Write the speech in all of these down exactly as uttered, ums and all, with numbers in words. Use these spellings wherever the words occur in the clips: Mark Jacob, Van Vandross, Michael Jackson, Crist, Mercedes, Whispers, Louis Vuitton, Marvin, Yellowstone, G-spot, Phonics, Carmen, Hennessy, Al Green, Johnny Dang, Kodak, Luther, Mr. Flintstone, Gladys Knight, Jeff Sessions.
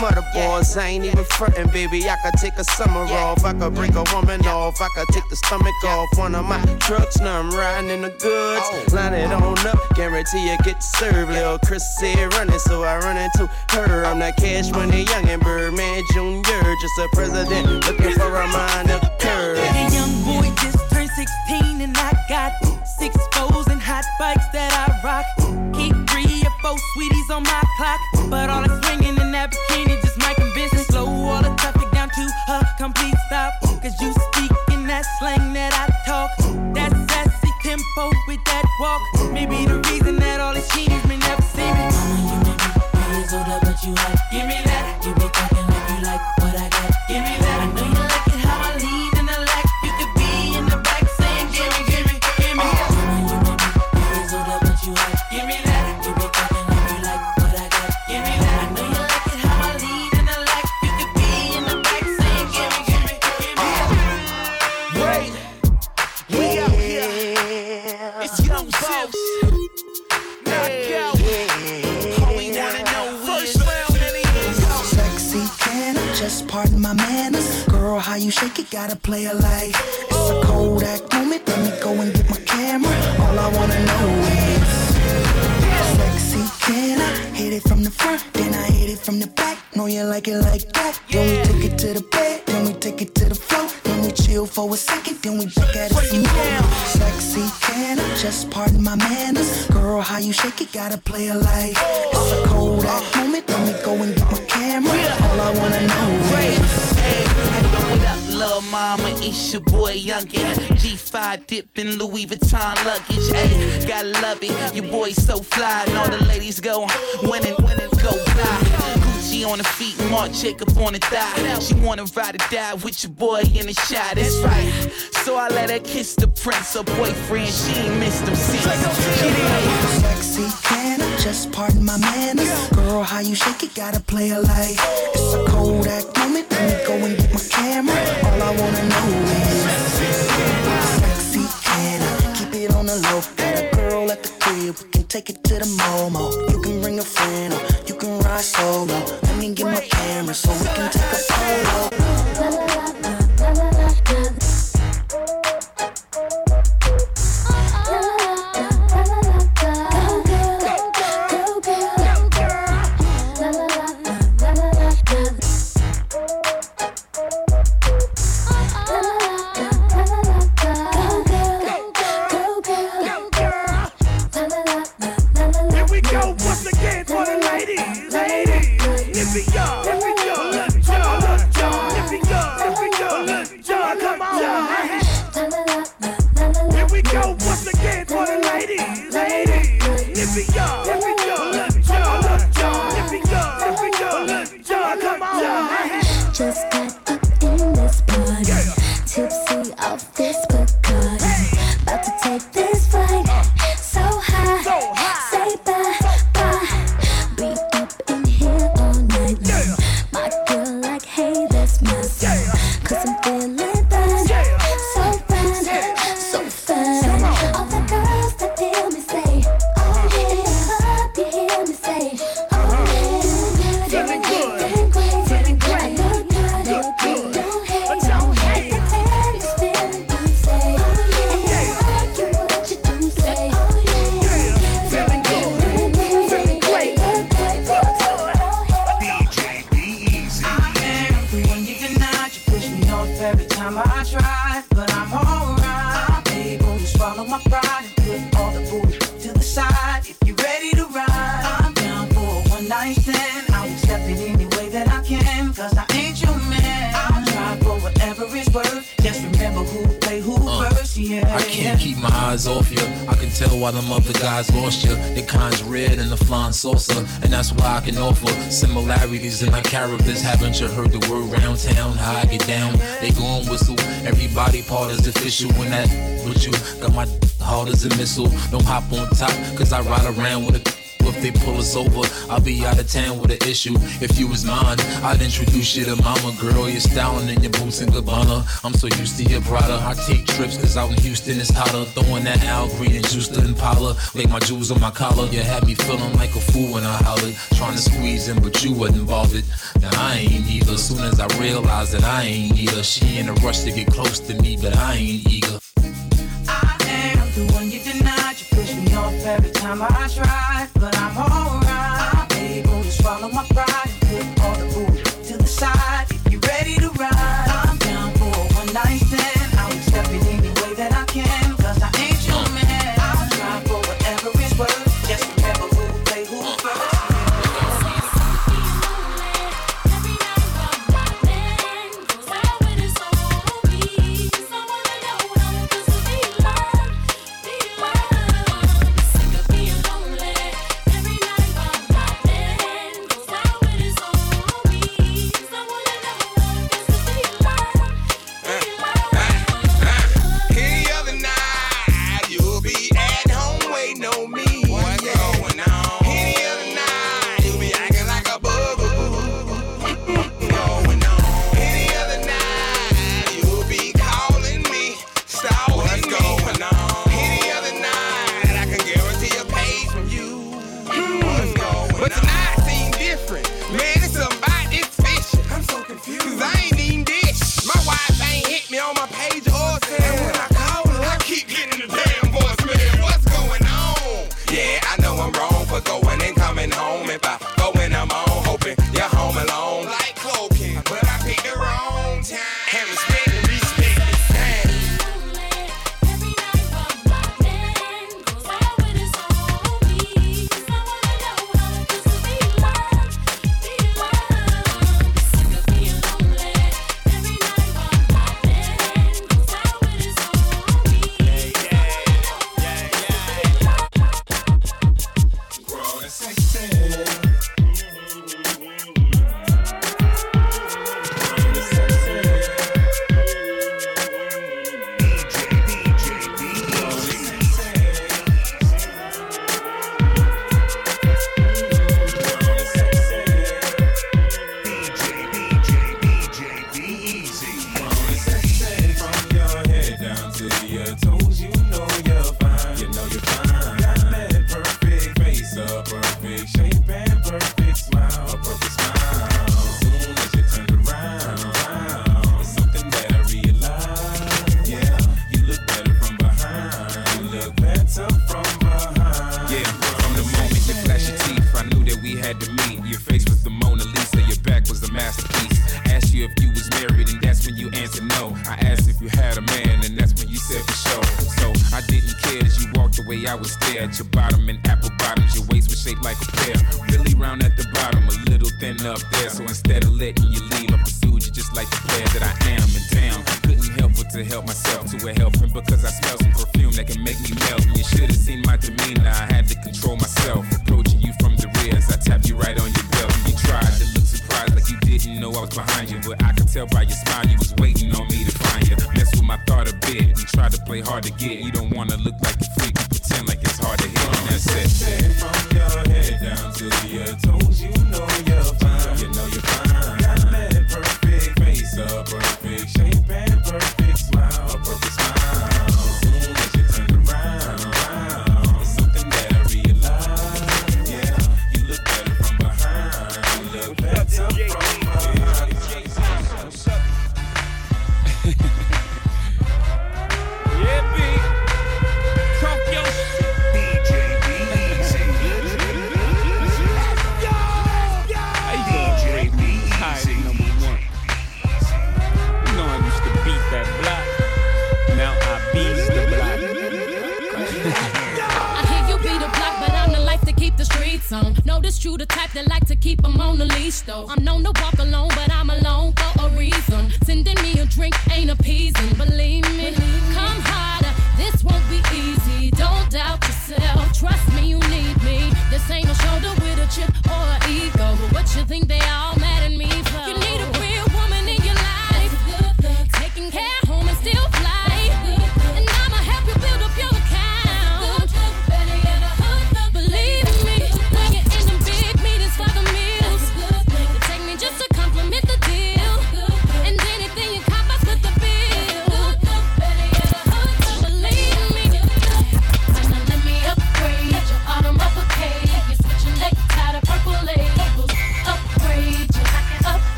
mother boards. I ain't even frontin', baby. I could take a summer off. I could break a woman off. I could take the stomach off. One of my trucks, now I'm riding in the goods. Line it on up, guarantee you get served. Lil' Chris said running, so I run into her. I'm that cash money youngin' Birdman Junior Just a president looking for a minor curve. Hey, young boy just turned sixteen and I got six foes and hot bikes that I rock. Keep three or four sweeties on my clock, but all that's swinging in that bikini just might convince and slow all the traffic down to a complete stop. Cause you speak in that slang that I talk, that sassy tempo with that walk. Maybe the reason that all the cheaters may never see me. Mama, you make me years older, but you hot. Give me that. You be talking like you like what I got. Give me that. I know you like it how I lead and I like. You could be in the back saying, give me, give me, give me that. Mama, you make me years older, but you hot. Give me that. You be talking like you like what I got. Give me that. I know you like it how I lead and I like. You could be in the back saying, give me, give me, give me that. Wait, we out here. It's young folks. Pardon my manners, girl, how you shake it, gotta play it like it's a Kodak moment, let me go and get my camera, all I wanna know is sexy, can I hit it from the front, then I hit it from the back, know you like it like that, then we take it to the bed, then we take it to the floor, then we chill for a second, then we back at it some more. Sexy, can I just pardon my manners, girl, how you shake it, gotta play it like it's a Kodak moment, let me go and get my camera, all I wanna know. Lil' mama, it's your boy Youngin. G five dipping Louis Vuitton luggage. Hey, gotta love it. Your boy's so fly, and all the ladies go winning, winning, go fly. Gucci on the feet, Mark Jacob on the thigh. She wanna ride or die with your boy in the shot. That's right. So I let her kiss the prince, her boyfriend. She ain't missed him since. Sexy, can I just pardon my manners? Girl, how you shake it? Gotta play it like it's a Kodak moment. Let me go and get my camera. All I wanna know is sexy, can I keep it on the low? Got a girl at the crib, we can take it to the Momo. You can bring a friend, or you can ride solo. Let me get my camera so we can take a photo. And I carry this, haven't you heard the word round town? How I get down, they gon' whistle. Everybody part is official when that with you. Got my hard as a missile. Don't hop on top, cause I ride around with a with if they pull us over, I'll be out of town with an issue. If you was mine, I'd introduce you to mama. Girl, you're styling in your boots and Gabbana. I'm so used to your Prada. I take trips cause out in Houston it's hotter. Throwing that Al Green and juice to Impala. Lay my jewels on my collar. You had me feeling like a fool when I hollered, trying to squeeze in but you wasn't involved. Now I ain't either. Soon as I realized that I ain't either. She in a rush to get close to me, but I ain't eager. I am the one you denied. You push me off every time I try, but I'm alright. I'm able to swallow my pride and put all the food to the side. If you're ready to ride, I'm down for a one night stand. I'll accept it any way that I can, cause I ain't your man. I'll try for whatever it's worth. Just remember who play who first.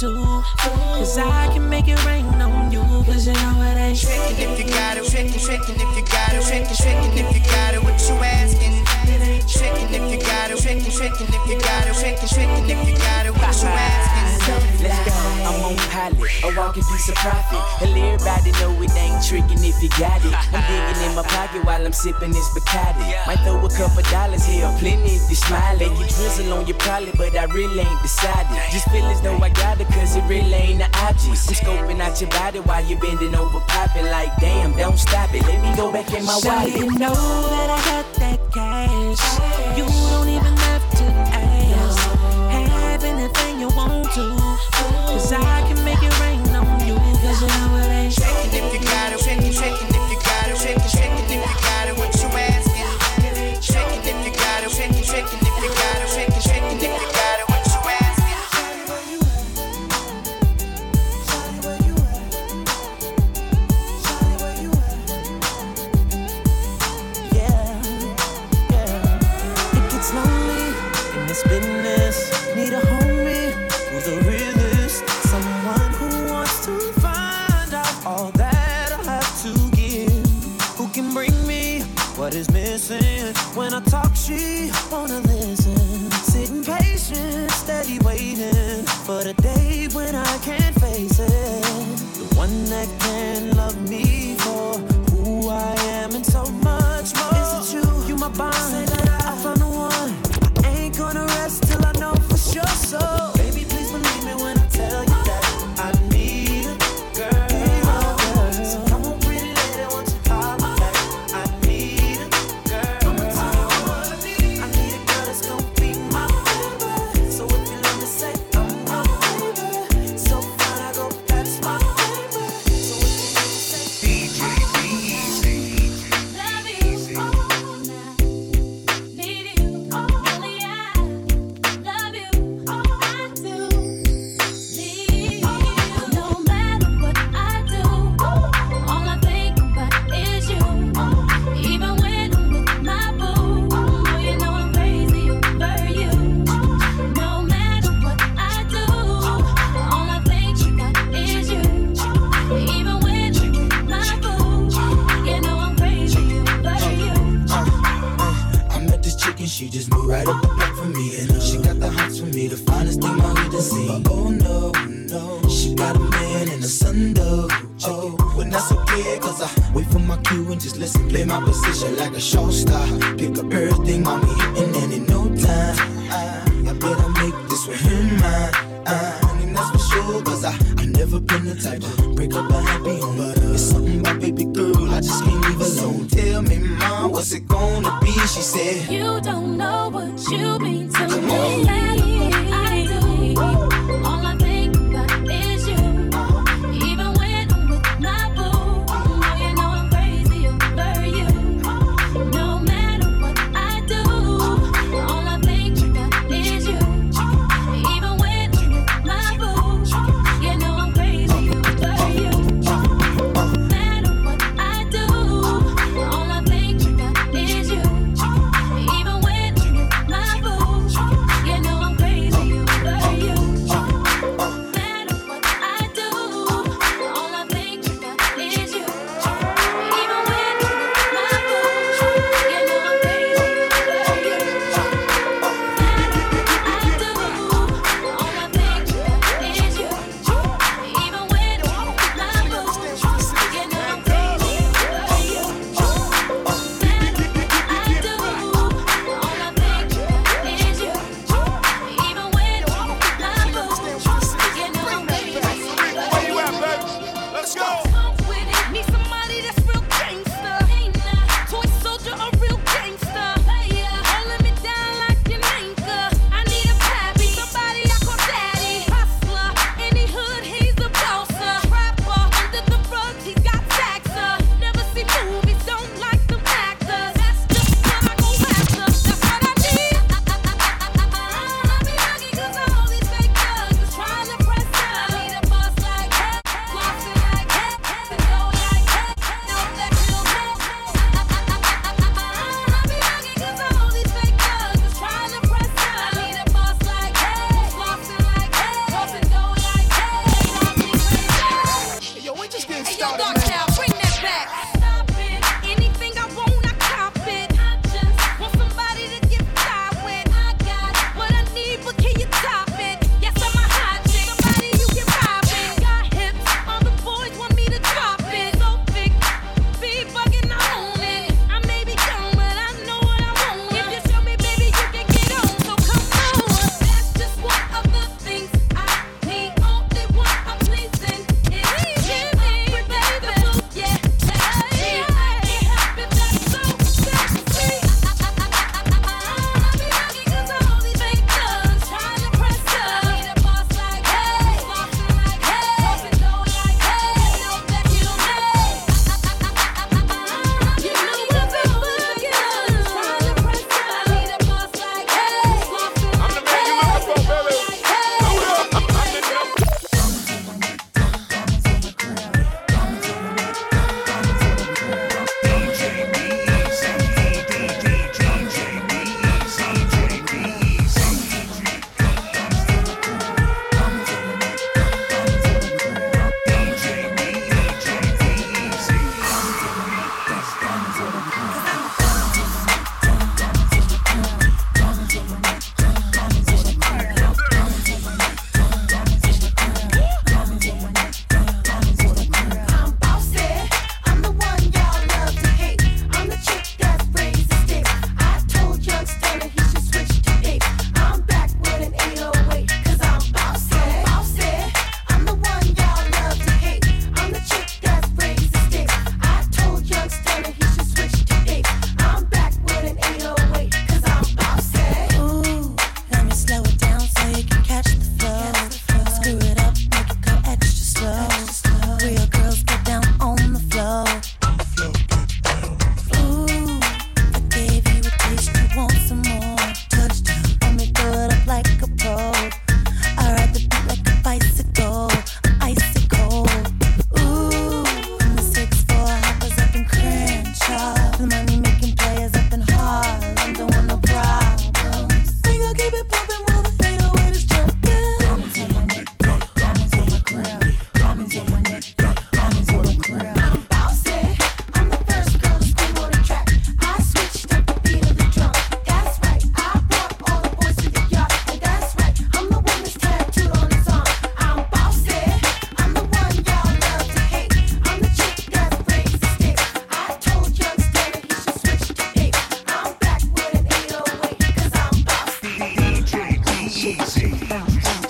to. Cause I can make it rain on you. Cause you know it ain't trickin' if you got it. Trickin', trickin' if you got it. Trickin', trickin' if you got it. What you askin'? Trickin' if you got it. Trickin', trickin' if you got it. Trickin', trickin' if you got it. What you askin'? Let's go. I'm on pilot, a walking piece of profit. And everybody know it ain't trickin' if you got it. I'm diggin' in my pocket while I'm sippin' this Bacardi. Might throw a couple dollars here, plenty if you smile. Make you drizzle on your pilot, but I really ain't decided. Just feel as though I got it, cause it really ain't an object. I'm scoping out your body while you're bending over, popping like, damn, don't stop it. Let me go back in my wallet. So wallet. You know that I got that cash. You don't even have to ask. Have anything you want to. Cause I can make it rain on you. Cause you know it ain't trickin' if you got it. Trickin', trickin' if you got it. Trickin', trickin' if you got it. What you asking? Trickin' if you got it. Trickin', trickin' if you got it. Trickin', trickin' if you got it. Is missing when I talk, she wanna listen. Sitting patient, steady waiting for the day when I can't face it. The one that can love me for who I am and so much more. Is it you? You my bond. Say that I, I found the one. I ain't gonna rest till I know for sure. So.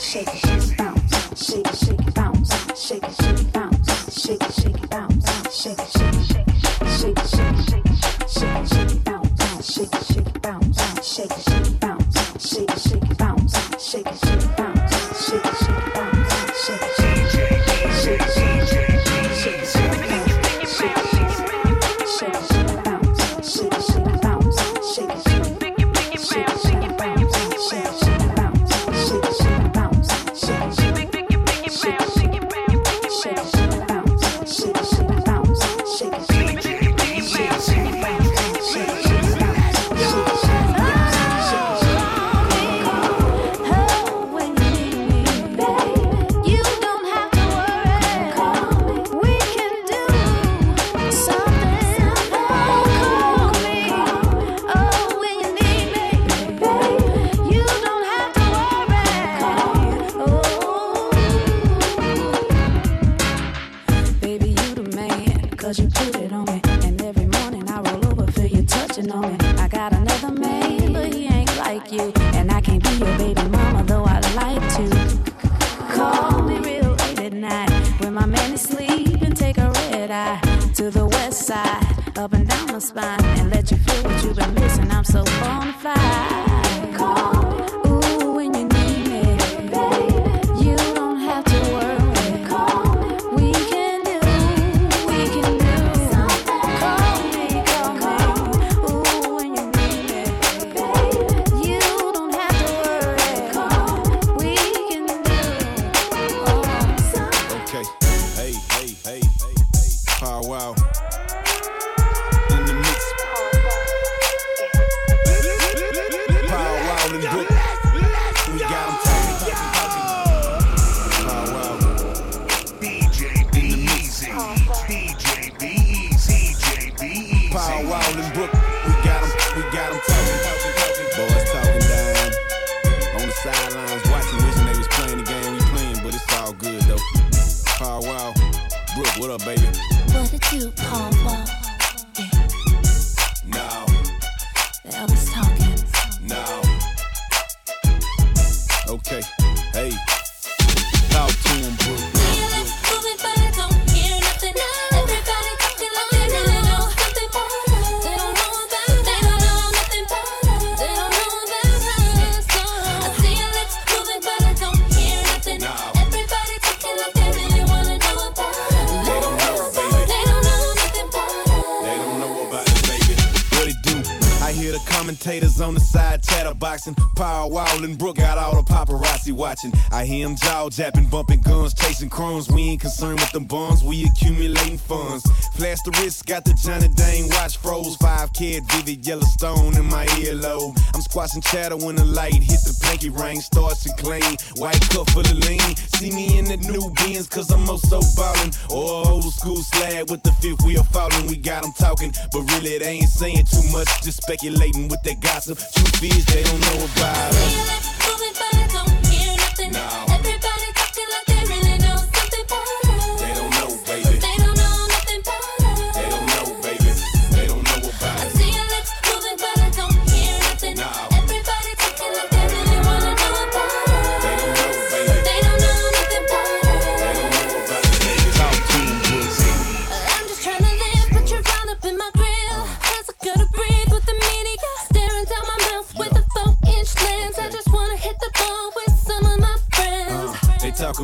shake it, shake it, bounce, shake it, shake it, bounce, shake it, shake it, bounce, shake it, shake it, bounce, shake it, shake it, shake it, shake it, shake it, shake it, bounce, shake it, shake it, bounce, shake it, shake it, bounce, shake it, shake it, bounce, shake it, shake it, bounce, shake it, shake it, bounce, shake it, shake it, shake it, shake it. I hear him jaw japping, bumping guns, chasing crumbs. We ain't concerned with them bums, we accumulating funds. Flash the wrist, got the Johnny Dang watch froze. Five kid, vivid Yellowstone in my earlobe. I'm squashing chatter when the light hits the pinky ring. Starts to clean, white cup full of lean. See me in the new Benz, cause I'm also ballin'. Or oh, old school slab with the fifth wheel falling. We got them talking, but really they ain't saying too much. Just speculating with that gossip. Truth is, they don't know about us. No.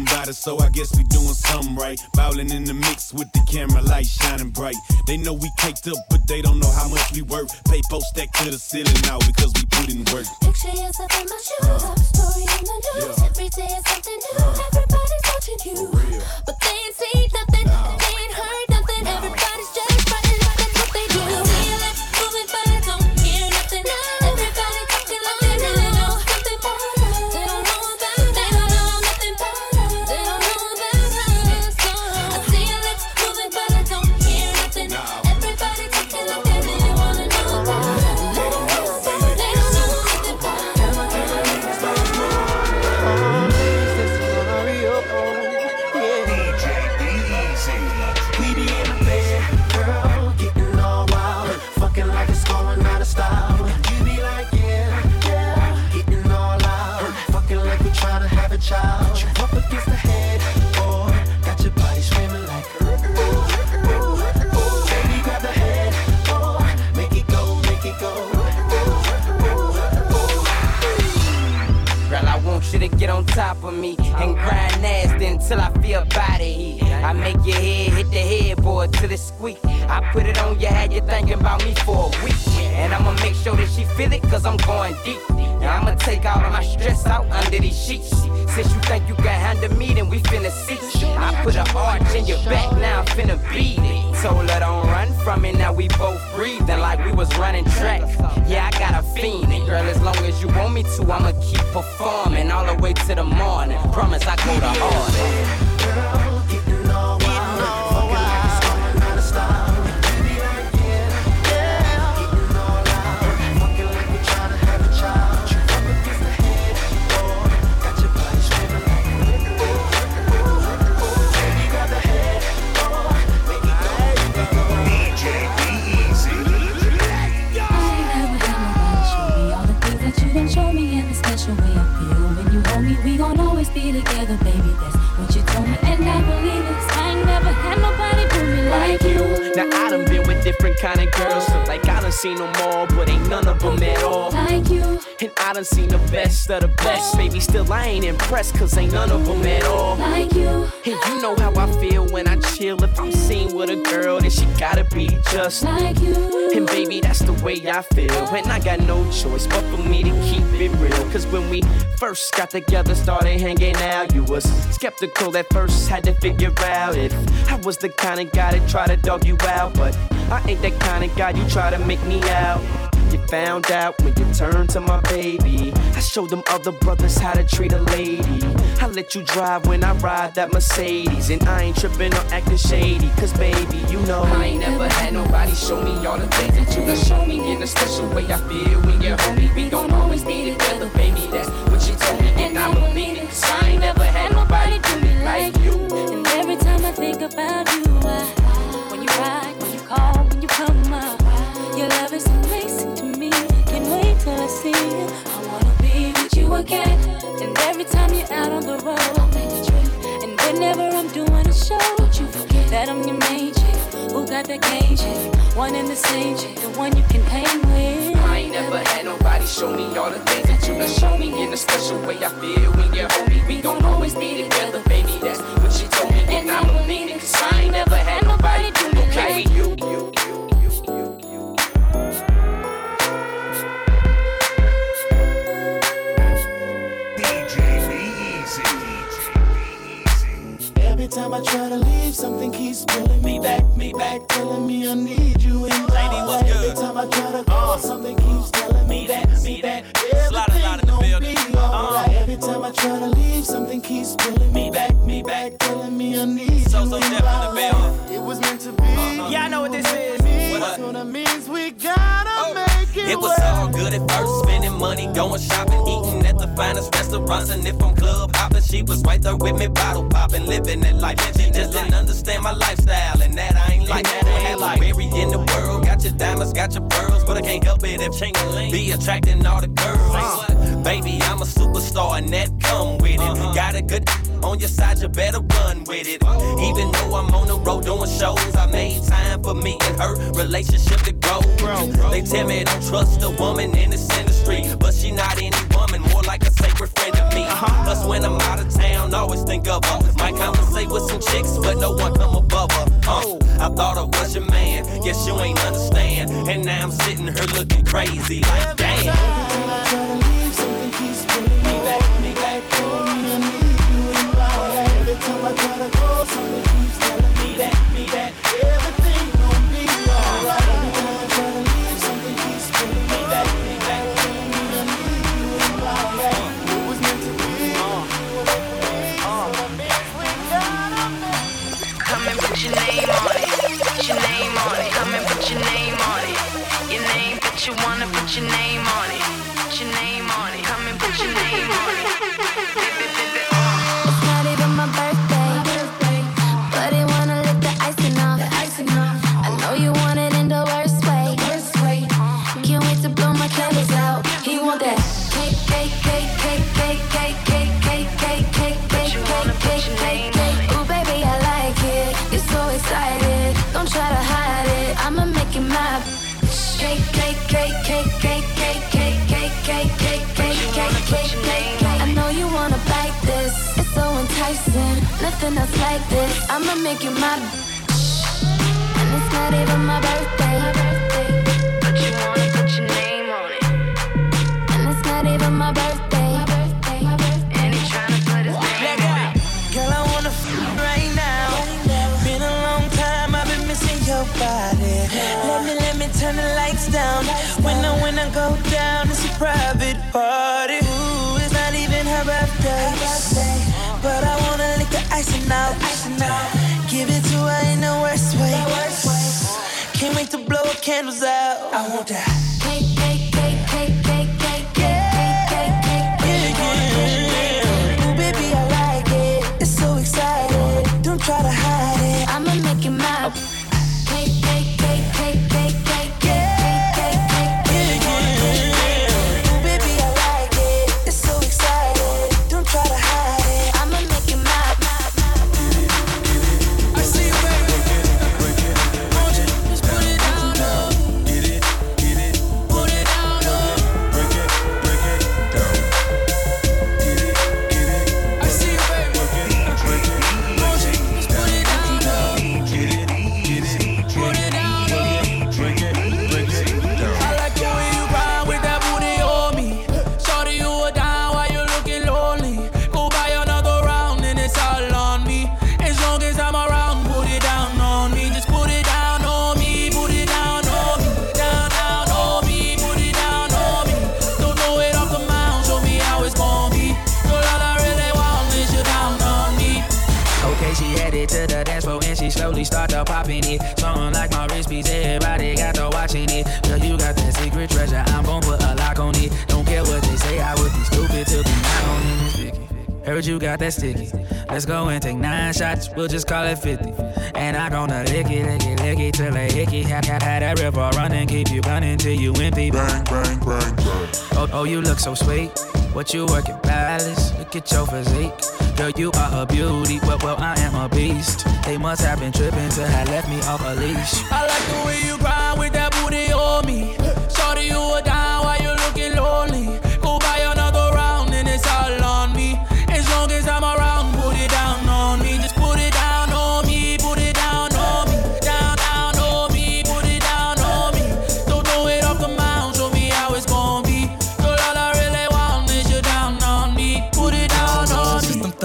About it, so I guess we doing something right. Bowling in the mix with the camera light shining bright. They know we caked up, but they don't know how much we worth. Paypo stack to the ceiling now because we put in work. Picture yourself in my shoes, uh, top story in the news. Yeah. Every day is something new. Uh, Everybody's watching you, but they ain't seen nothing. No. They ain't heard nothing. No. Everybody's just fighting like that's what they do. I see your lips moving, but I don't hear nothing. No. Everybody talking like they really know something more. They don't know about it. They don't know nothing about it. Get on top of me and grind nasty until I feel body heat. I make your head hit the headboard till it squeak. I put it on you, had you thinking about me for a week. And I'ma make sure that she feel it, cause I'm going deep. Now I'ma take all of my stress out under these sheets. Since you think you can handle me, then we finna see. I put an arch in your back, now I'm finna beat it. Told her don't run from it, now we both breathing like we was running track. Yeah, I got a fiend, and girl, as long as you want me to, I'ma keep performing all the way to the morning. Promise I go to hard. Be together, baby, that's what you told me, and I believe it. I ain't never had nobody do me like you. Now I done been with different kind of girls, so like I done seen them all, but ain't none of them at all like you. And I done seen the best of the best, baby, still I ain't impressed, cause ain't none of them at all like you. And you know how I feel when I chill. If I'm seen with a girl, then she gotta be just like you. And baby, that's the way I feel. And I got no choice but for me to keep it real. Cause when we first got together, started hanging out, you was skeptical at first, had to figure out if I was the kind of guy that tried to dog you out. But I ain't that kind of guy you try to make me out. You found out when you turned to my baby. I showed them other brothers how to treat a lady. I let you drive when I ride that Mercedes. And I ain't tripping or acting shady, cause baby, you know I ain't never had nobody show me all the things that you done show me. In a special way I feel when you're homie. We gon' always be together, baby, that's what you told me. And I believe it, cause I ain't never had nobody do me like you. And every time I think about you, I, when you ride, when you call, when you come up, your love is amazing to me. Can't wait till I see you. I wanna be with you again. And every time you're out on the road, I'll make a trip. And whenever I'm doing a show, don't you forget that I'm your main chick. Who got that game chick? One and the same chick, the one you can hang with. I ain't never had nobody show me all the things that you done show me. In a special way I feel when you're homie. We gon' always be together, baby, that's what she told me. And I believe it, cause I ain't never had nobody do me like you, you, you. Every time I try to leave, something keeps pulling me back, me back, telling me I need you in my life. Every time I try to call, something keeps telling me that, me that, everything gon' be alright. Every time I try to leave, something keeps pulling me back, me back, telling me I need you in my life. It was meant to be. Yeah, I know what this is. So that means we gotta make it. It was all good at first, spending money, going shopping, eating at the finest restaurants, and if I'm club hopping, she was right there with me, bottle popping, living that life, and she just didn't understand my lifestyle, and that I ain't like that. I had like every in the world, got your diamonds, got your pearls, but I can't help it if chain and link be attracting all the girls. Uh, baby, I'm a superstar, and that come with it. Uh-huh. Got a good on your side, you better run with it. Oh. Even though I'm on the road doing shows, I made time for me and her relationship to grow. Bro, bro, they tell me don't trust a woman in this industry, but she not any woman, more like a sacred friend to me. Uh-huh. Plus when I'm out of town, always think of her. Might conversate with some chicks, but no one come above her. Uh, I thought I was your man, yes you ain't understand, and now I'm sitting here looking crazy like damn. I gotta go, something keeps telling me that, me that, everything gon' be alright. Every time I try to leave, something keeps telling me that, me that, everything I need you in my life. It was meant to be, so that means we gotta make it. Come and put your name on it, put your name on it. Come and put your name on it, your name that you wanna put your name on it, put your name on it. Come and put your name on it. It's not even my birthday. Cake, cake, cake, cake, cake, cake, cake, cake, cake, cake, Tyson, nothing else like this. I'ma make you my bitch, and it's not even my birthday. But you wanna put your name on it, and it's not even my birthday. And he tryna put his name on it. Girl, I wanna f- right now. Been a long time, I've been missing your body. Let me, let me turn the lights down. When I, when I go down, it's a private party. Ooh, it's not even her birthday. But I wanna lick the icing out, icing out. Give it to her in the worst way. Can't wait to blow her candles out. I want that. Cake, cake, cake, cake, cake, cake, cake, cake, cake, cake. Ooh, baby, I like it. It's so exciting. Don't try to hide it. I'ma make it my cake, cake, cake, cake, cake, cake, cake, cake, cake. Ooh, baby, I like it. It's so exciting. Don't try to hide it. Slowly start to popping it, something like my wrist piece. Everybody got to watching it. Girl, you got that secret treasure. I'm gon' put a lock on it. Don't care what they say, I would be stupid to be not on it. Sticky. Heard you got that sticky. Let's go and take nine shots. We'll just call it fifty. And I gonna lick it, lick it, lick it till I hickey. Had that river running, keep you running till you empty. Bang, bang, bang, bang. Oh, oh, you look so sweet. What you working, palace? Look at your physique. Girl, you are a beauty, but well, well, I am a beast. They must have been tripping to have left me off a leash. I like the way you grind with that booty on me. Shorty, you a dime while you looking lonely. Go buy another round and it's all on me. As long as I'm around, put it down on me. Just put it down on me, put it down on me. Down, down on me, put it down on me. Don't throw it off the mound, show me how it's gon' be.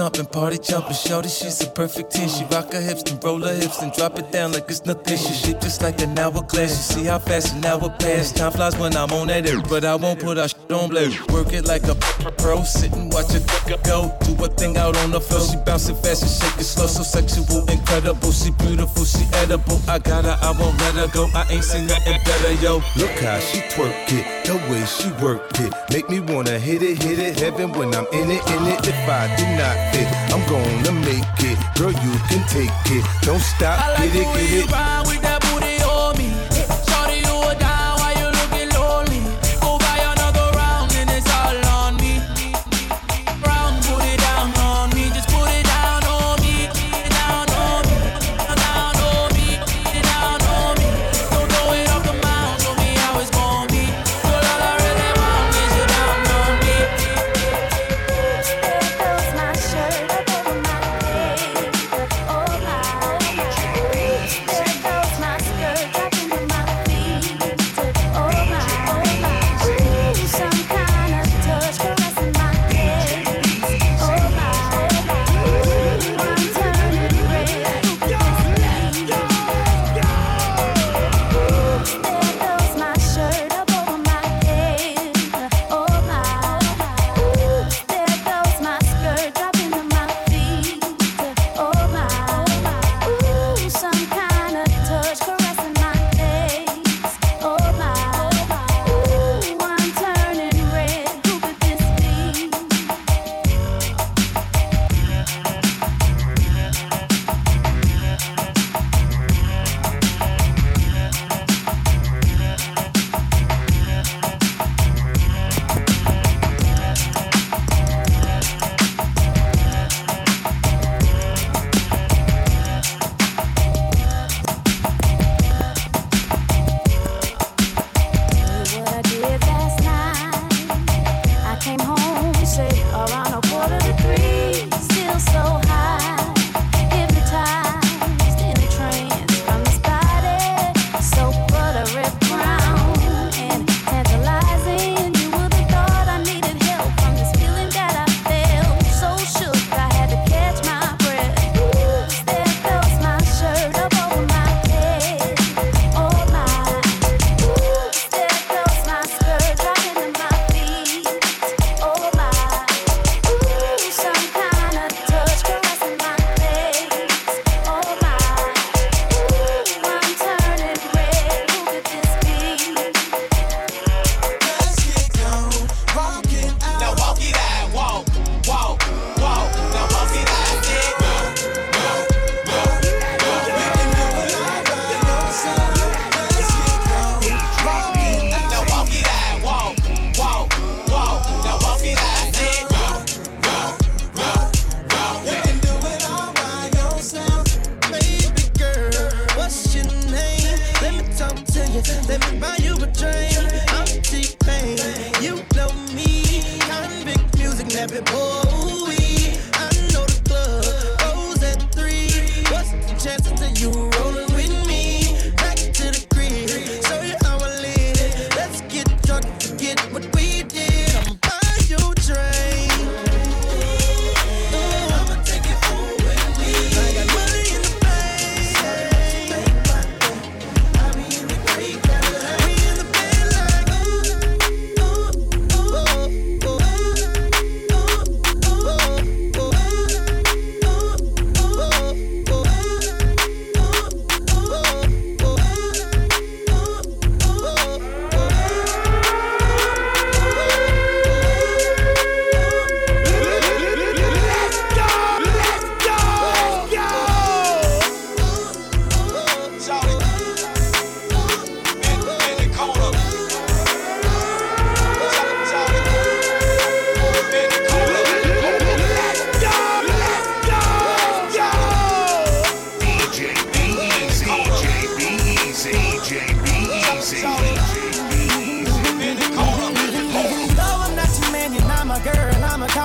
Thumping, party jumping, shorty, she's a perfect ten. She rock her hips, then roll her hips, then drop it down like it's nothing. She shit just like an hourglass. You see how fast an hour pass. Time flies when I'm on that air, but I won't put our shit on blast. Work it like a pro, sit and watch it go. Do a thing out on the floor. She bouncing fast and shaking slow, so sexual, incredible. She beautiful, she edible. I got her, I won't let her go. I ain't seen nothing better, yo. Look how she twerk it, the way she worked it. Make me wanna hit it, hit it, heaven when I'm in it, in it. If I do not. I'm gonna make it, girl, you can take it. Don't stop, I like get it, the way get you it. Ride with that booty on me. Shorty, you a dime while you looking lonely. Go buy another round and it's all on me. Round, put it down on me. Just put it down on me, put it down on me, put it down on me, put it down on me. Don't throw it off the mound, show me how it's gonna be. Girl, all I really want is you down on me. There goes my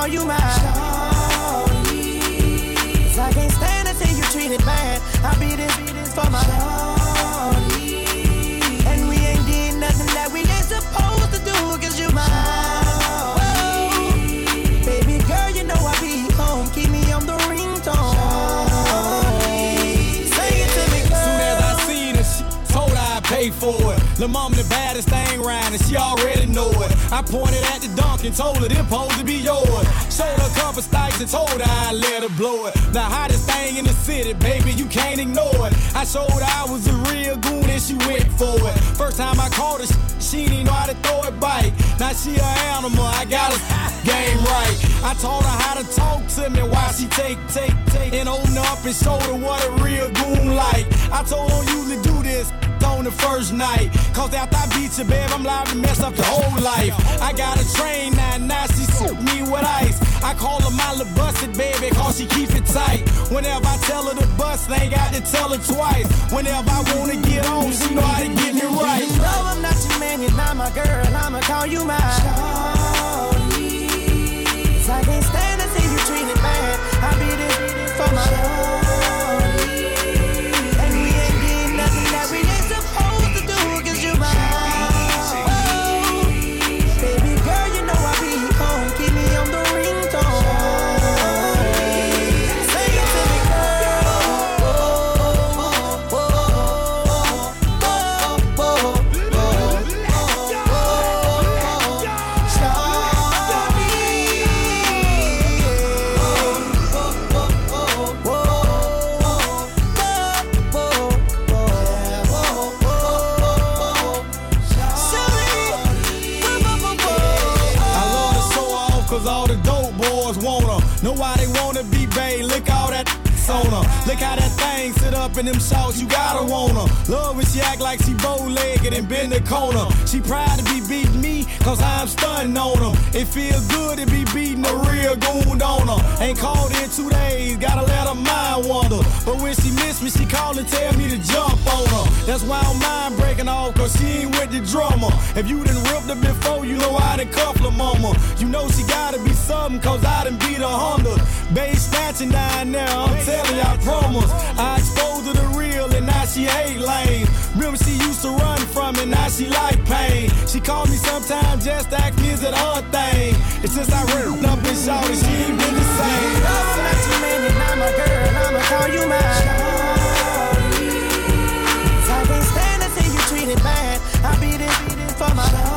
show you mine. Cause I can't stand it till you treat it bad. I'll be this, be this for my shorty. And we ain't did nothing that we ain't supposed to do. Cause you mine. Whoa. Baby girl, you know I be home. Keep me on the ringtone. Shorty. Say it to me, girl. Soon as I see this, told her I'd pay for it. La mom the baddest thing round and she already know it. I pointed at the dunk and told her them pose to be yours. Showed her couple stipes and told her I let her blow it. The hottest thing in the city, baby, you can't ignore it. I showed her I was a real goon and she went for it. First time I caught her, she didn't know how to throw it back. Now she a animal, I got her game right. I told her how to talk to me while she take, take, take. And open up and show her what a real goon like. I told her usually do this on the first night. Cause after I beat you, babe, I'm liable to mess up your whole life. I got a train now, now she suit me with ice. I call her my little busted, baby, cause she keeps it tight. Whenever I tell her to bust, they ain't got to tell her twice. Whenever I wanna get on, she know how to get me right. No, I'm not your man, you're not my girl, I'ma call you mine. Cause I can't stand it till you treat it bad. I be this for my love. Look how that thing sit up in them shorts, you gotta want her. Love when she act like she bow-legged and bend the corner. She proud to be beating me, cause I'm stunting on her. It feel good to be beating a real goon on her. Ain't called in two days, gotta let her mind wander. But when she miss me, she call and tell me to jump on her. That's why I don't mind breaking off, cause she ain't with the drummer. If you done ripped her before, you know I done cuffed her mama. You know she gotta be something, cause I done beat her Honda. Bass snatching down there, I'm telling y'all promos. I exposed her to real and now she hate lame. Remember she used to run from it, now she like pain. She called me sometimes just to ask me is it her thing. And since I ripped up and shot it, she ain't been the same. No, I'm not your man, you're not my girl, I'ma call you mine. Cause I can't stand it till you treat it bad. I be this, be this for my love.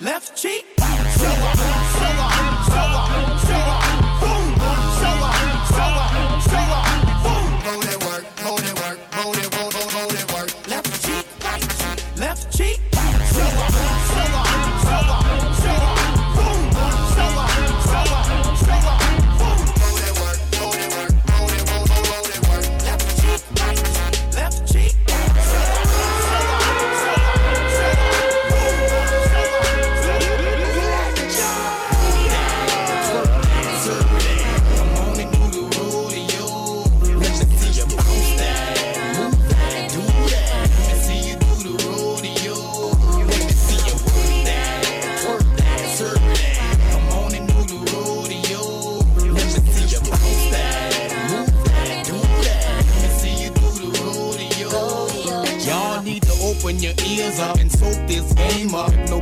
Left cheek, right cheek.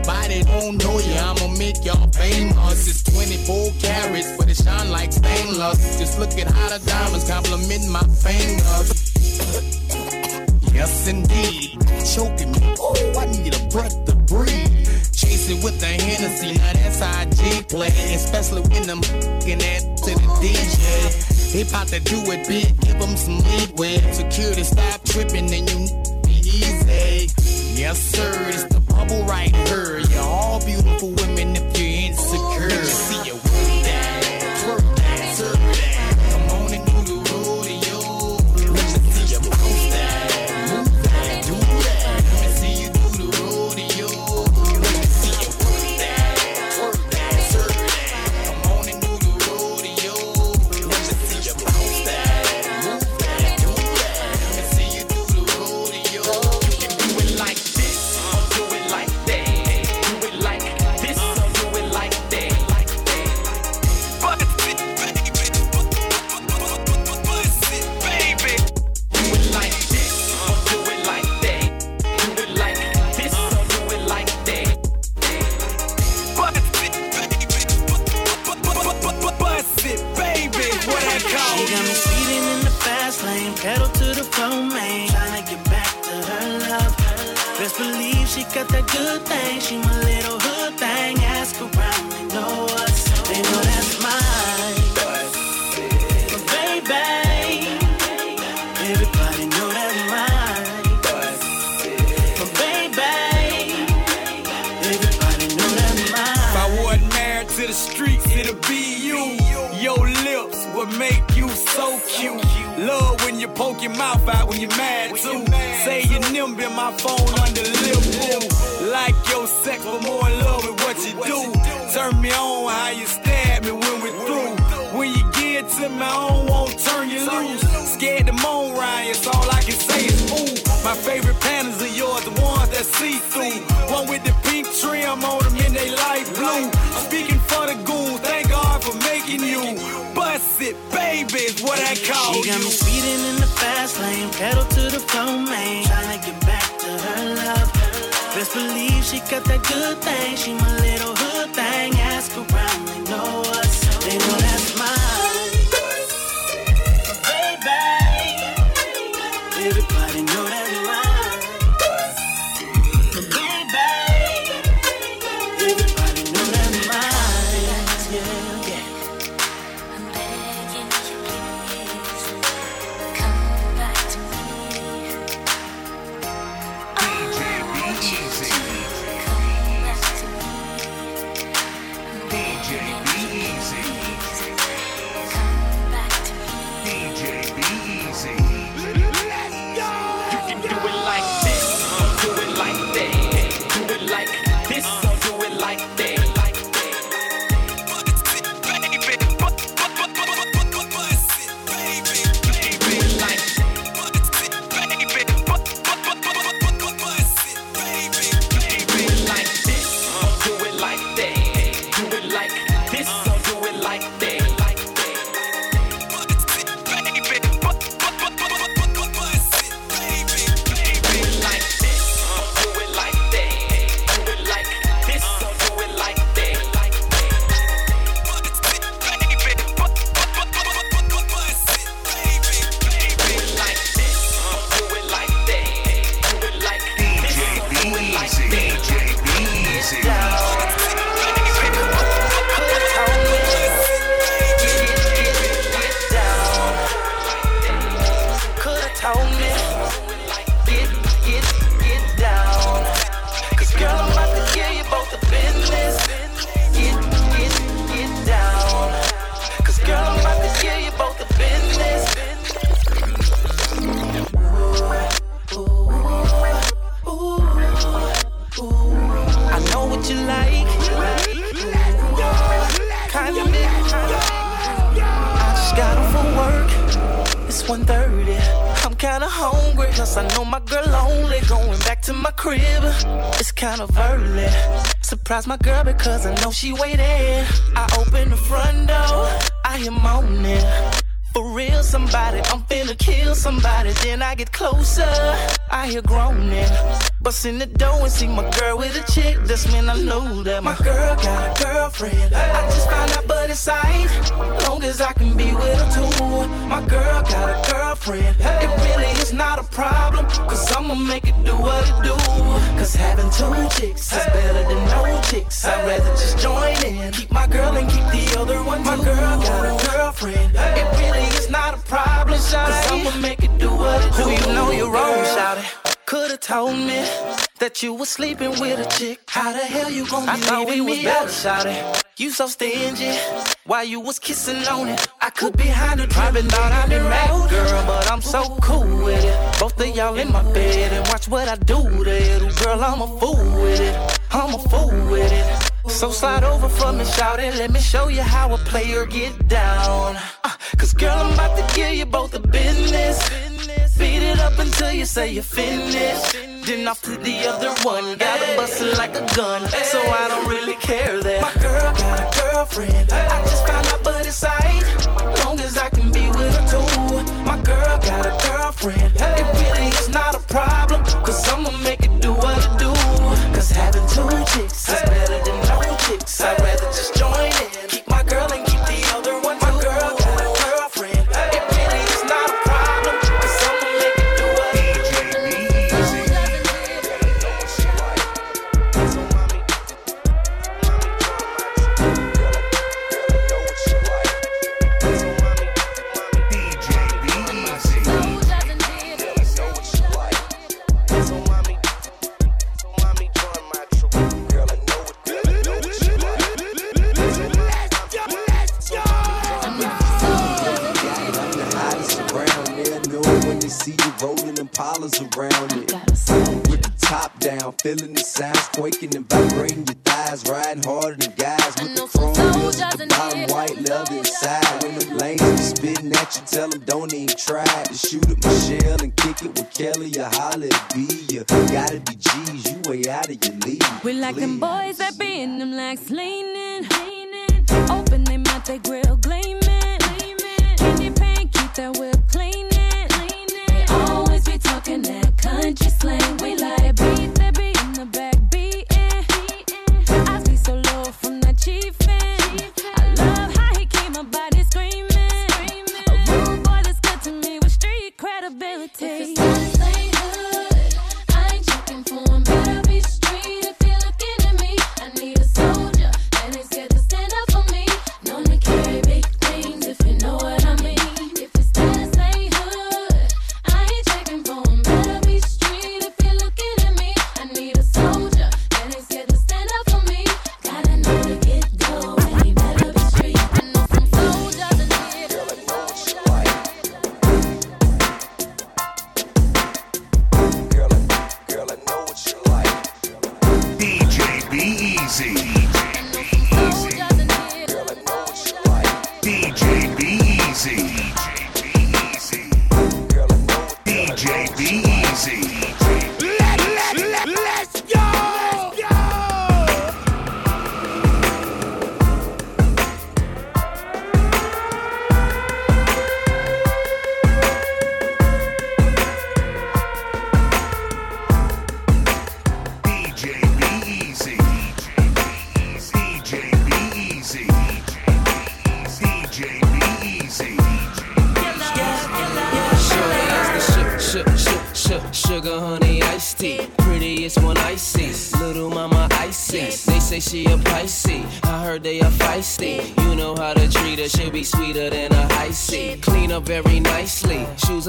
Everybody don't know you, I'ma make y'all famous. It's twenty-four carats, but it shine like stainless. Just look at how the diamonds compliment my fingers. Yes, indeed, choking me. Oh, I need a breath to breathe. Chase it with the Hennessy, now that's how I play. Especially when I'm f***ing that to the D J. They about to do it big, give them some leeway. Security stop tripping and you be easy. Yes, sir, it's the bubble right here. You're all beautiful women if you're insecure. You see your work that, twerk that, serve that. Come on and do the rodeo. Let you see your post that, move that, do that. Let me see you do the rodeo. Let me see your work that, twerk that, serve that. Come on and do the rodeo. Let you see your post that, move that, do that. Let me see you do the rodeo. My girl, because I know she waited. I open the front door, I am on it. For real, somebody, I'm finna kill somebody. Then I get closer, I hear groaning. Bust in the door and see my girl with a chick. That's when I know that my girl got a girlfriend. I just found out, but it's alright. Long as I can be with her too. My girl got a girlfriend. It really is not a problem, cause I'ma make it do what it do. Cause having two chicks is better than no chicks. I'd rather just join in. Keep my girl and keep the other one too. My girl got a girlfriend. It really is not a problem, shawty. Cause I'ma make it do what it do. Who you know you're wrong, shawty. Could've told me that you was sleeping with a chick. How the hell you gon' be leaving me? I thought we was better, shawty. You so stingy, while you was kissing on it. I could be behind the driving, thought I'd been mad, girl, but I'm so cool with it. Both of y'all in my bed, and watch what I do to it. Girl, I'm a fool with it, I'm a fool with it. So slide over for me, shout it. Let me show you how a player get down. Uh, Cause girl, I'm about to give you both the business. Beat it up until you say you're finished. Then off to the other one. Gotta bust it like a gun, so I don't really care that my girl got a girlfriend. I just found out, but it's alright. Long as I can be with her too. My girl got a girlfriend. It really is not a problem, cause I'ma make it do what it do. Cause having two chicks is better than no chicks. I'd rather just join in. Keep my girl and keep the other one too. My girl got a girlfriend. It really is not a problem, cause I'ma make it do what it do. D J B Easy. Better know what she like. So mommy, mommy, girl, I know what she like. So mommy, mommy, D J B Easy. Girl, I know what she like. So mommy. See you rolling them piles around it. With the top down, feeling the sounds, quaking and vibrating your thighs, riding harder than guys with the chrome wheels, the bottom white leather inside. When them lanes be spitting at you, tell them don't even try to shoot at Michelle and kick it with Kelly or holler at B. You gotta be G's, you way out of your league. We like them boys that be in them legs leaning, open them mouth, they grill gleaming. Can you paint, keep that whip cleaning. Talking that country slang, we like beat that beat in the back beatin'. I be so low from that chiefin'. I love how he keep my body screamin'. A rude boy that's good to me with street credibility. If it's not plain hood, I ain't checking for him. Better be street if you're looking at me. I need a soldier that ain't scared to stand up for me. Known to carry big things if you know what I mean.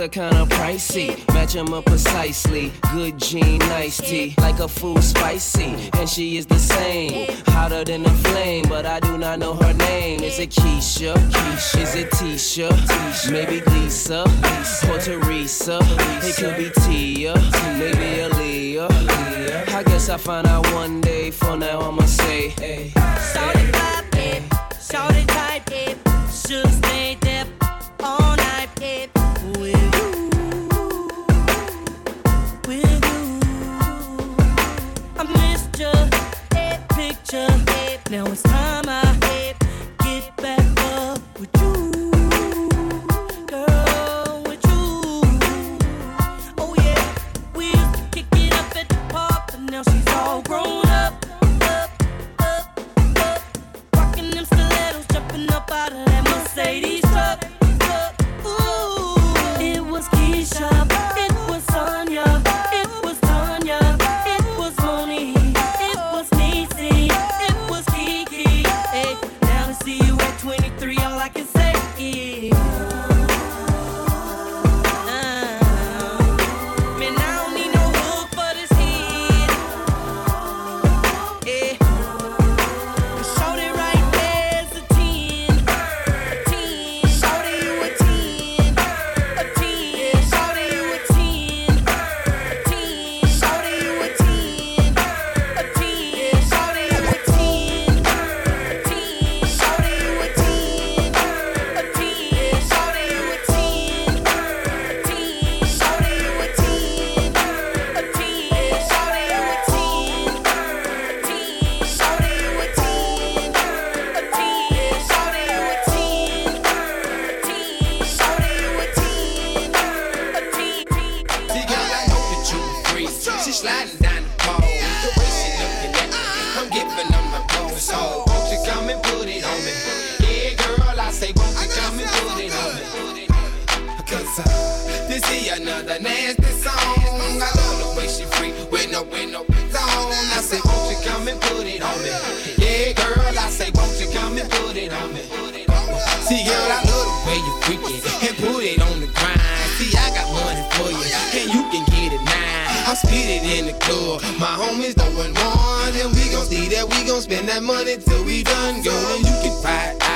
Kinda pricey, match them up precisely. Good jean, nice tea, like a food spicy. And she is the same, hotter than a flame. But I do not know her name. Is it Keisha? Keisha. Is it Tisha? Tisha? Maybe Lisa, Lisa. Or Teresa. Lisa. It could be Tia, Tia. Maybe Aaliyah. Aaliyah. I guess I find out one day. For now I'ma say, hey. Salt and pop it, salt and type it, should stay there all night it. Now it's time I get back up with you. put it on me. See, girl, I love the way you freaking and put it on the grind. See, I got money for you, and you can get it now. I spit it in the club, my homies doing one, and we gon' see that we gon' spend that money till we done, girl. And you can ride, I,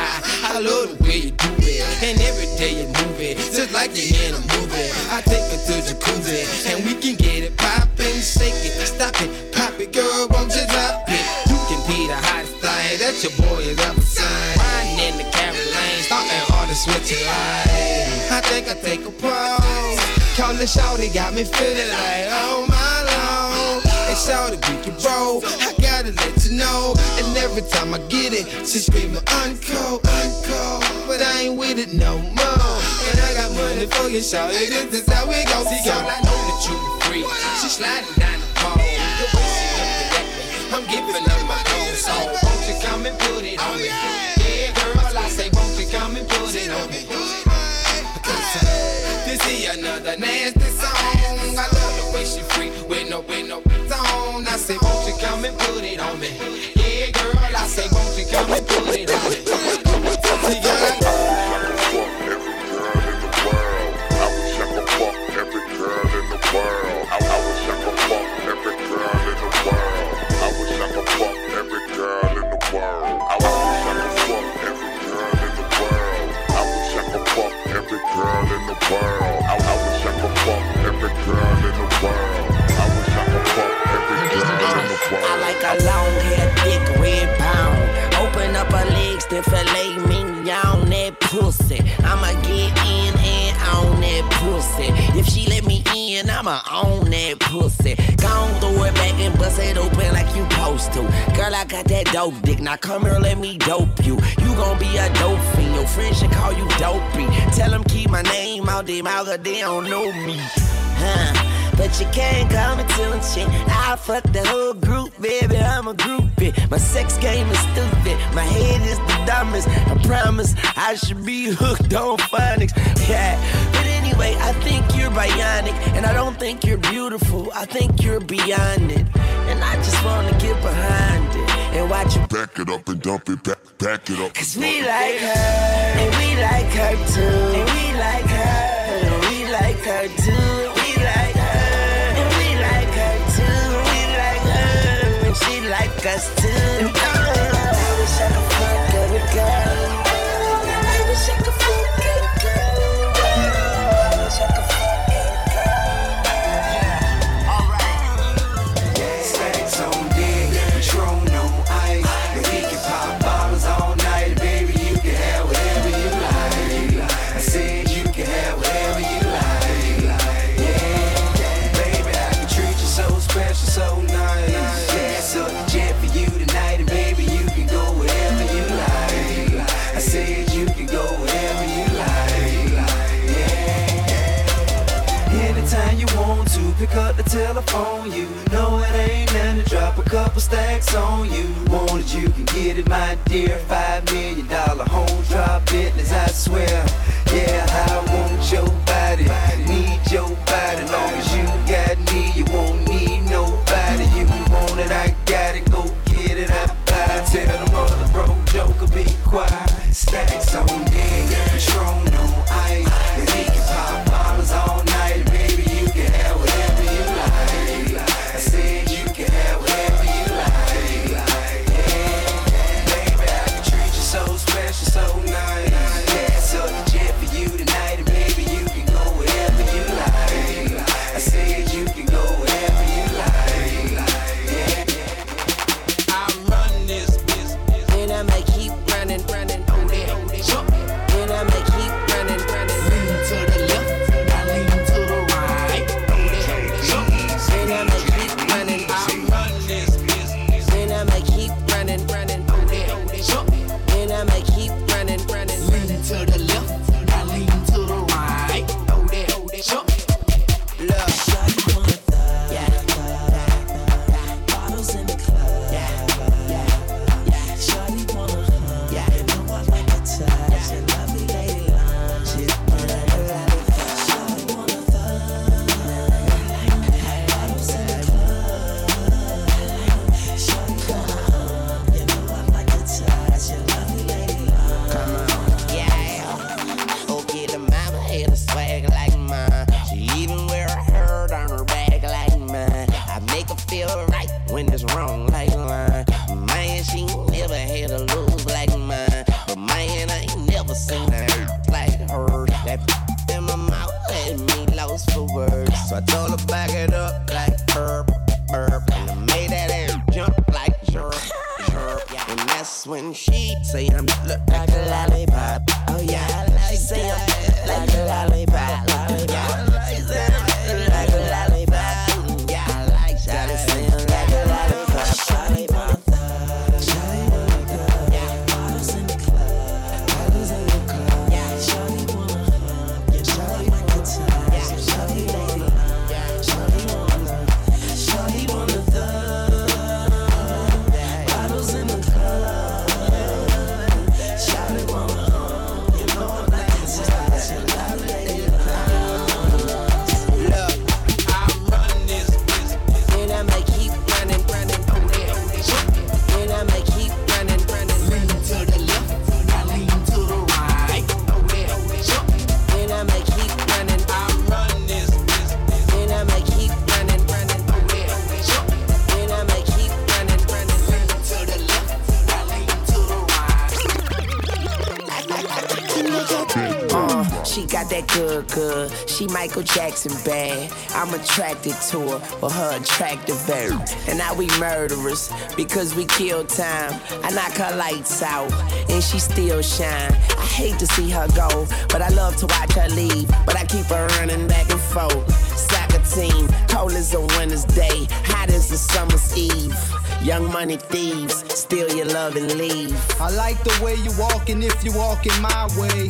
I love the way you do it, and every day you move it, just like you in a movie. I take her to jacuzzi, and we can get it poppin', shake it, stop it, pop it, girl, won't you drop it? You can be the hottest thing that your boy has ever seen. Riding in the Caroline, starting all the switchin' lights. I think I take a pause. Call the shawty, got me feeling like oh my lord. And shawty, we can roll. I gotta let you know. And every time I get it, she screaming uncle, uncle. But I ain't with it no more. And I got money for you, shawty. This is how we go. See, girl, I know that you free. She sliding down the pole. The way she looking at me, I'm giving up my own soul. Won't you come and put it on me? Yeah, girl, I say, won't you come and put it on me? See another nasty song. I love the way she freak with no with no on. I say, won't you come and put it on me? Yeah, girl, I say, won't you come and put it on me? See, girl, I wish I could fuck every girl in the world. I wish I could fuck every girl in the world. I wish I could fuck every girl in the world. I wish I could fuck every girl in the world. I wish I could fuck every girl in the world. A long hair, thick red bone. Open up her legs, then fillet mignon that pussy. I'ma get in and on that pussy. If she let me in, I'ma own that pussy. Gon' throw it back and bust it open like you supposed to. Girl, I got that dope dick, now come here, let me dope you. You gon' be a dope fiend, your friends should call you dopey. Tell them keep my name out their mouth, cause they don't know me. Huh? But you can't call me too and shit. I fuck the whole group, baby, I'm a groupie. My sex game is stupid, my head is the dumbest. I promise I should be hooked on phonics. Yeah, but anyway, I think you're bionic. And I don't think you're beautiful, I think you're beyond it. And I just wanna get behind it and watch you back it up and dump it, back, back it up. Cause we like her, and we like her too. And we like her, and we like her too. We like her. She like us too. I wish I could fuck every girl. I wish I could fuck every girl. I wish I could fuck every girl. Alright. Yeah, stacks on dick, Patron on ice. And we can pop bottles all night, baby. You can have whatever you like. I said you can have whatever you like. Yeah, baby, I can treat you so special, so nice. So the jet for you tonight, and baby, you can go wherever you like. I said you can go wherever you like. Yeah. Anytime you want to, pick up the telephone. You know it ain't nothing to drop a couple stacks on you. Want it, you can get it, my dear. Five million dollar home drop business, I swear. Yeah, I want your body, need your body. Long as you got me, you won't need nobody. You want it, I got it, go get it, I buy. Tell them all the bro joker, be quiet. Stacks on deck, Patron on ice. And we can pop bottles all night, baby, you can have whatever you like. I said you can have whatever you like. Yeah, baby, I can treat you so special, so nice. Running, running, running, jump. When I may keep running, running, running. look like a lollipop. Oh yeah, she say I'm fat like a lollipop. She say I'm fat like a lollipop. Yeah, I like she say I'm like a lollipop. Shawty wanna thug, shawty wanna thug. Yeah, bottles in the club, bottles in the club. Yeah, shawty wanna hug, yeah, shawty wanna touch, yeah, shawty wanna love, yeah, shawty wanna love, shawty wanna thug. Yeah, bottles in the club. She got that good, good. She Michael Jackson bad. I'm attracted to her, but her attractive very. And now we murderers because we kill time. I knock her lights out and she still shine. I hate to see her go, but I love to watch her leave. But I keep her running back and forth. Soccer team, cold as a winter's day, hot as a summer's eve. Young money thieves, steal your love and leave. I like the way you walkin' if you walkin' my way.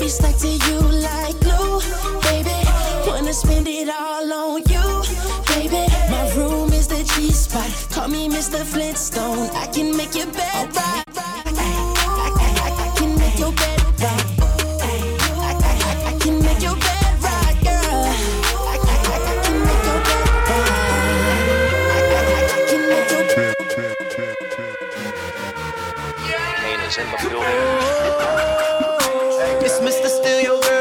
be stuck to you like glue, baby. Wanna spend it all on you, baby. My room is the G-spot. Call me Mister Flintstone. I can make your bed rock. I, I, I, I can make your bed rock. I, I, I can make your bed rock, girl. I, I, I can make your bed rock. I, I, I can make your bed rock. Pain is in the building. It's Mister Steal Your Girl.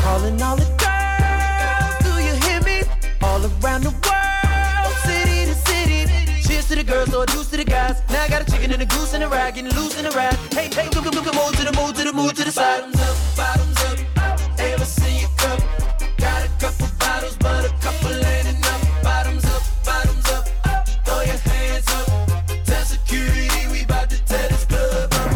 Calling all the girls, do you hear me? All around the world, city to city. Cheers to the girls, or deuce to the guys. Now I got a chicken and a goose and a rag, getting loose in a ride. Hey, hey, look, look, look, look, move to the move to the move to the side. Bottoms up, bottoms up. Ever see a cup? Got a couple bottles, but a couple ain't enough. Bottoms up, bottoms up. Throw your hands up. Tell security we 'bout to tear this club up.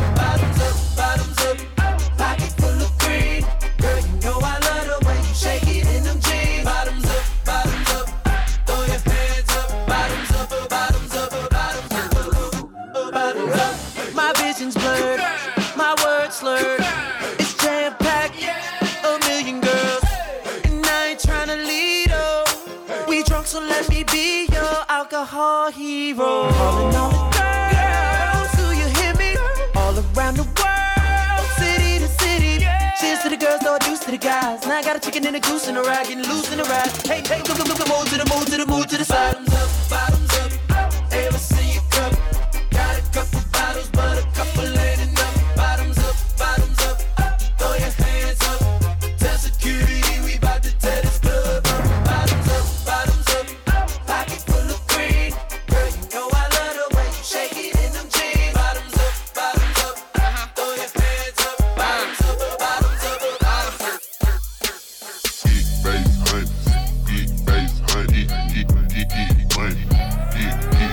slurred. It's jam-packed, a million girls, and I ain't tryna lead her. We drunk, so let me be your alcohol hero. Calling all the girls, do you hear me? All around the world, city to city. Cheers to the girls, throw a deuce to the guys. Now I got a chicken and a goose and a ride, getting loose in the ride. Hey, hey, look, look, look, move to the move to the move to the side. Bottoms up, bottoms up. Ever see you come? Got a couple bottles, but a couple ain't enough. Bottoms up, bottoms up, up. Throw your hands up. Tell security we about to tear this club up. Bottoms up, bottoms up, pocket full of green. Girl, you know I love the way you shake it in them jeans. Bottoms up, bottoms up, uh-huh. Throw your hands up. Bottoms up, bottoms up, bottoms up. Geek face hunt, geek face hunt, geek geek geek geek hunt, geek geek.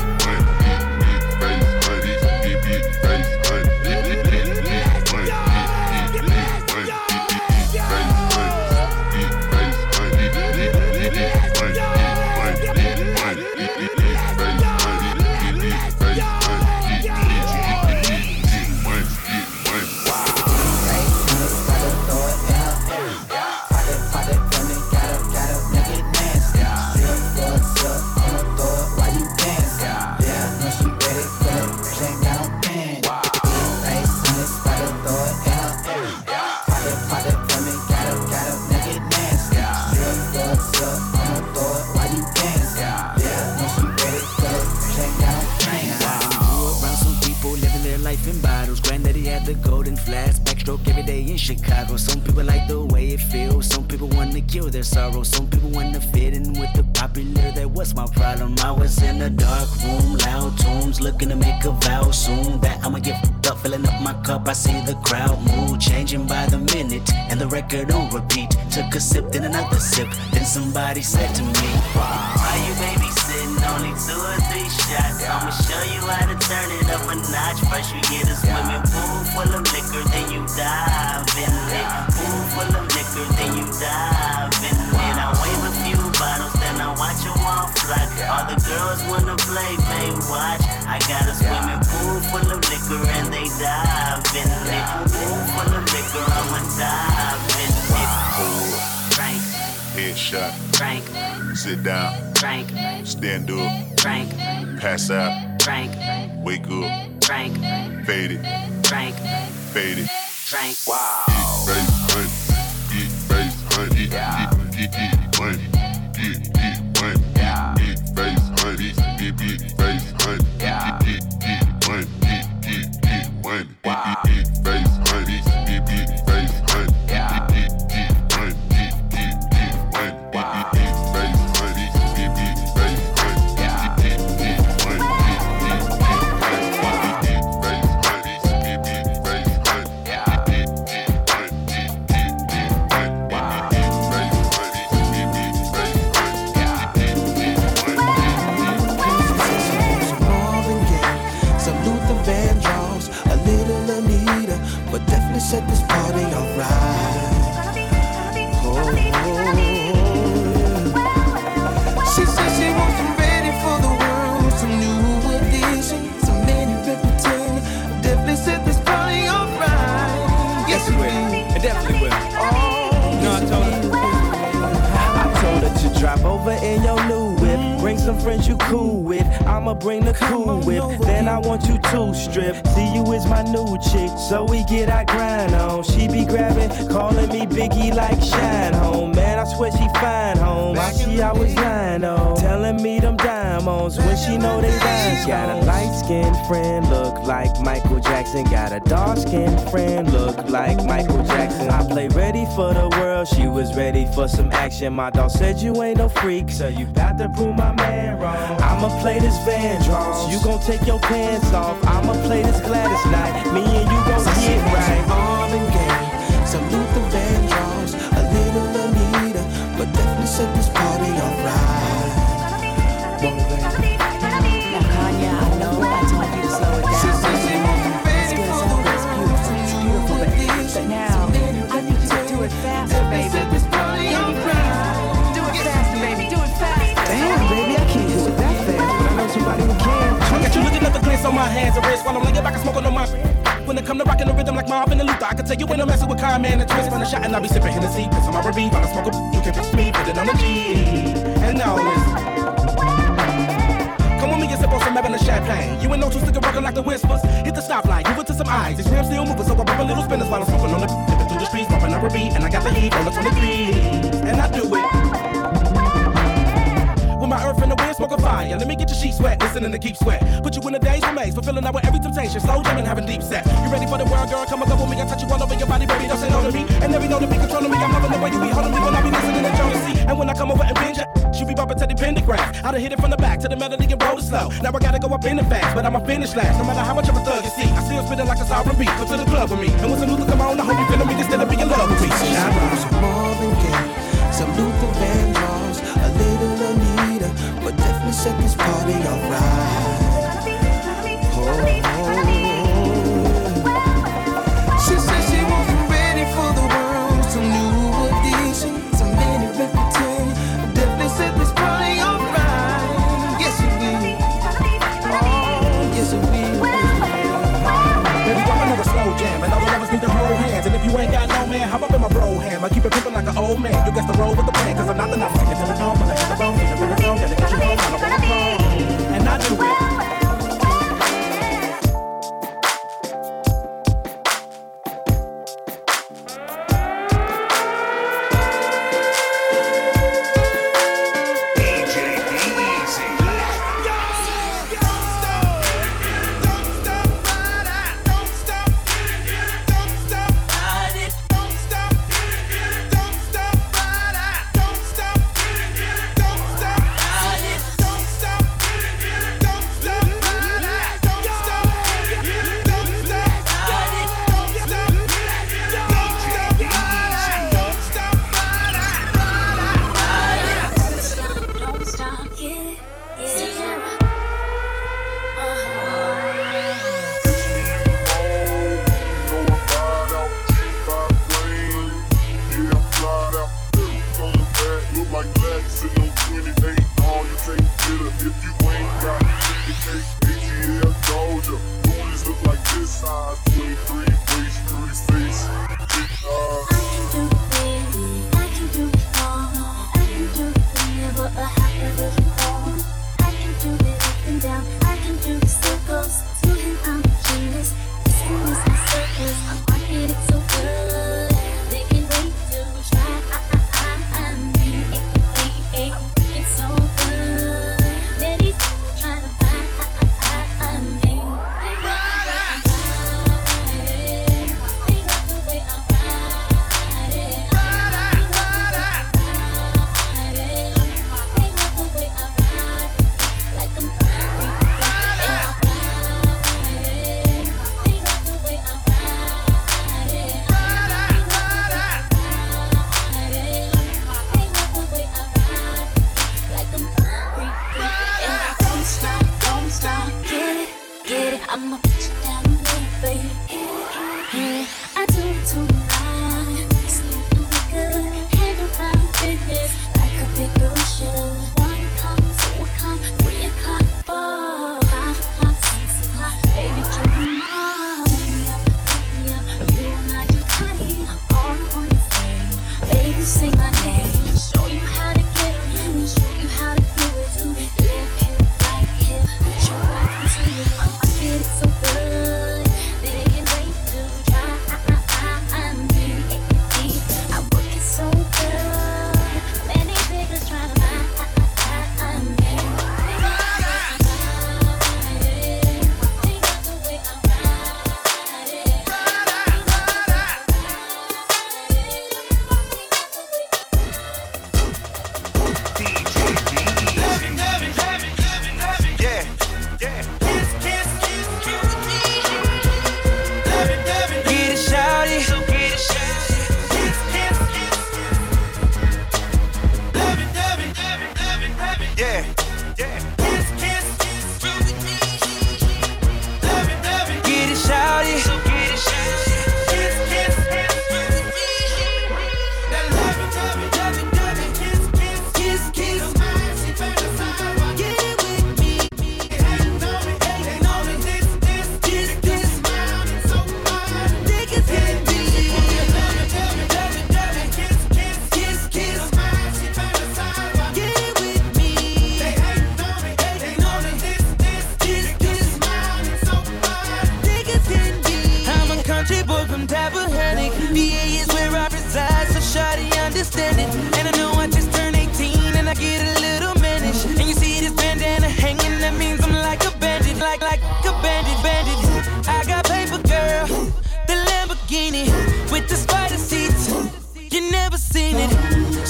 Chicago, some people like the way it feels. Some people wanna kill their sorrow. Some people wanna fit in with the popular. That was my problem. I was in a dark room, loud tunes, looking to make a vow soon that I'ma get fucked up, filling up my cup. I see the crowd move, changing by the minute, and the record on repeat. Took a sip, then another sip, then somebody said to me, "Why you babysitting? Only two or three shots. I'ma show you how to turn it up a notch. First you get a swimming pool full of liquor, then you dive." Yeah. Pool full of liquor, then you dive in. Then I wave a few bottles, then I watch them all fly. Yeah. All the girls wanna play, they watch. I got a swimming pool full of liquor and they dive in. Yeah. Pool full of liquor, I'ma dive in. Pool, drink, headshot, drink, sit down, drink, stand up, drink, pass out, drink, wake up, drink, faded, drink, faded. Drink. Wow. Eat face hunt, eat face hunt, eat eat eat eat hunt, eat eat hunt, eat face hunt, eat eat face hunt, eat eat eat hunt, eat eat eat hunt, eat eat face hunt, eat eat face hunt, eat eat eat hunt, eat eat eat hunt, eat eat face hunt, eat eat face hunt, eat eat eat hunt, eat eat face hunt, eat eat face hunt. Set this party on right. Oh. She says she wants some ready for the world, some new addition, some many repetition. Definitely set this party on right. Yes, you will. I definitely will. Oh, no, I told her. I told her to drop over in your new whip. Bring some friends you cool with. I'ma bring the cool whip, then I want you to strip. See you is my new chick, so we get our grind on. She be grabbing, calling me Biggie like Shine Home. Man, I swear she fine home. Why she always lying on, telling me them diamonds when she know they diamonds. Got a light skinned friend, look like Michael Jackson. Got a dark skinned friend, look like Michael Jackson. I play ready for the world, she was ready for some action. My dog said you ain't no freak, so you got to prove my man wrong. I'ma play this Van Vandross, you gon' take your pants off. I'ma play this Gladys Knight, me and you gon' get right. Marvin game, some Luther Van Vandross, a little Anita, but definitely set this party on right. Now Kanye, I know I told you to slow it down. It's good, it's always beautiful, it's beautiful, but, but now I need you to do it faster, baby. Do it faster, do it faster, baby. Do it faster. Damn, baby, I can't do it that fast. Somebody who can. I got you looking at the glance on my hands and wrists while I'm laying back and smoking on my. when it come to rockin' the rhythm like Marvin and Luther. I can tell you when I'm messing with Carmen and twist on a shot, and I be sippin' Hennessy, piss on my R and B, while I smoke a you can fix me, put it on the G, and now it's come with me and sip on some Evan and champagne. You ain't no two stick rockin' like the Whispers. Hit the stoplight, give it to some eyes. These rims still moving, so I rub a little spinners while I'm smoking on the dipping through the streets, bumpin' R and B, and I got the heat on the twenty-three, and I do it. My earth in the wind, smoke a fire. Let me get your sheet sweat, listening to keep sweat. Put you in a daze, remains, fulfilling out with every temptation. Slow jamming, having deep set. You ready for the world, girl? Come and go with me. I touch you all over your body, baby. Don't say no to me. And never know to be controlling me. I'm loving the way you be holding me when I be listening to Jonesy. And when I come over and binge, you be bumping to the pentagraph. I done hit it from the back to the melody and roll it slow. Now I gotta go up in the fast, but I'ma finish last. No matter how much of a thug you see, I still spitting like a sovereign beat. Come to the club with me, and when some Luther come on, I hope you feeling me. Just still be in love with me. Now I'm Marvin Gaye, some Luther Van Vandross, a little Anita. But definitely set this party alright. Oh. She said she wasn't ready for the world, some new addiction, some many repetition. But definitely set this party alright. Yes it will. Oh, yes it will. Baby, I'm another slow jam, and all the lovers need to hold hands. And if you ain't got no man, hop up in my bro ham. I keep it pimpin' like an old man. You guess the road with the plan, 'cause I'm not the number. It's in the dome, but I hit the bone. And I do it.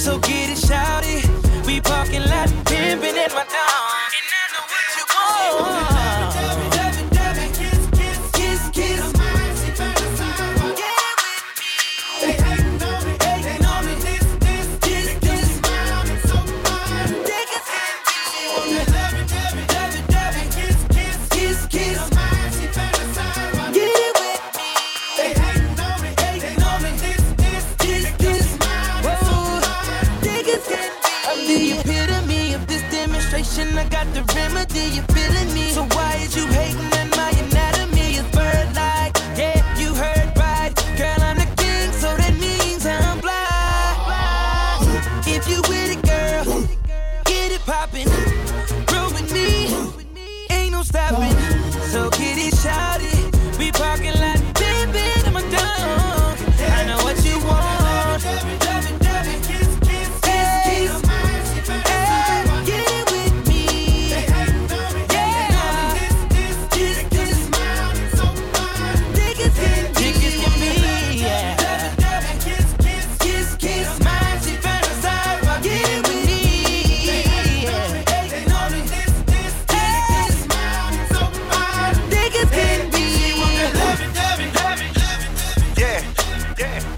so get it shouted. We parking lot pimping at my dog. And I know what you want. Dub it, dub it, kiss, kiss, kiss, kiss. Don't mind she turned the side on. Get with me. They hatin' on me, hatin' on me. This, this, this, this. Round and so far. Take us in me. Dub it, dub it, dub it, dub it, kiss, kiss, kiss, kiss. Don't mind she turned the side on. Get with me. They hatin' on me, hatin' on me. This, this, this, this. Round and so far. Take us in me. I'm the epitome of this demonstration. I got the remedy. You're feeling me. So why is you hating when my anatomy is bird-like? Yeah, you heard right. Girl, I'm the king, so that means I'm blind. If you with it, girl, get it poppin'. Roll with me, ain't no stopping. So get it shouted. We parking lot, baby, I'm done. I know what you want. Yeah.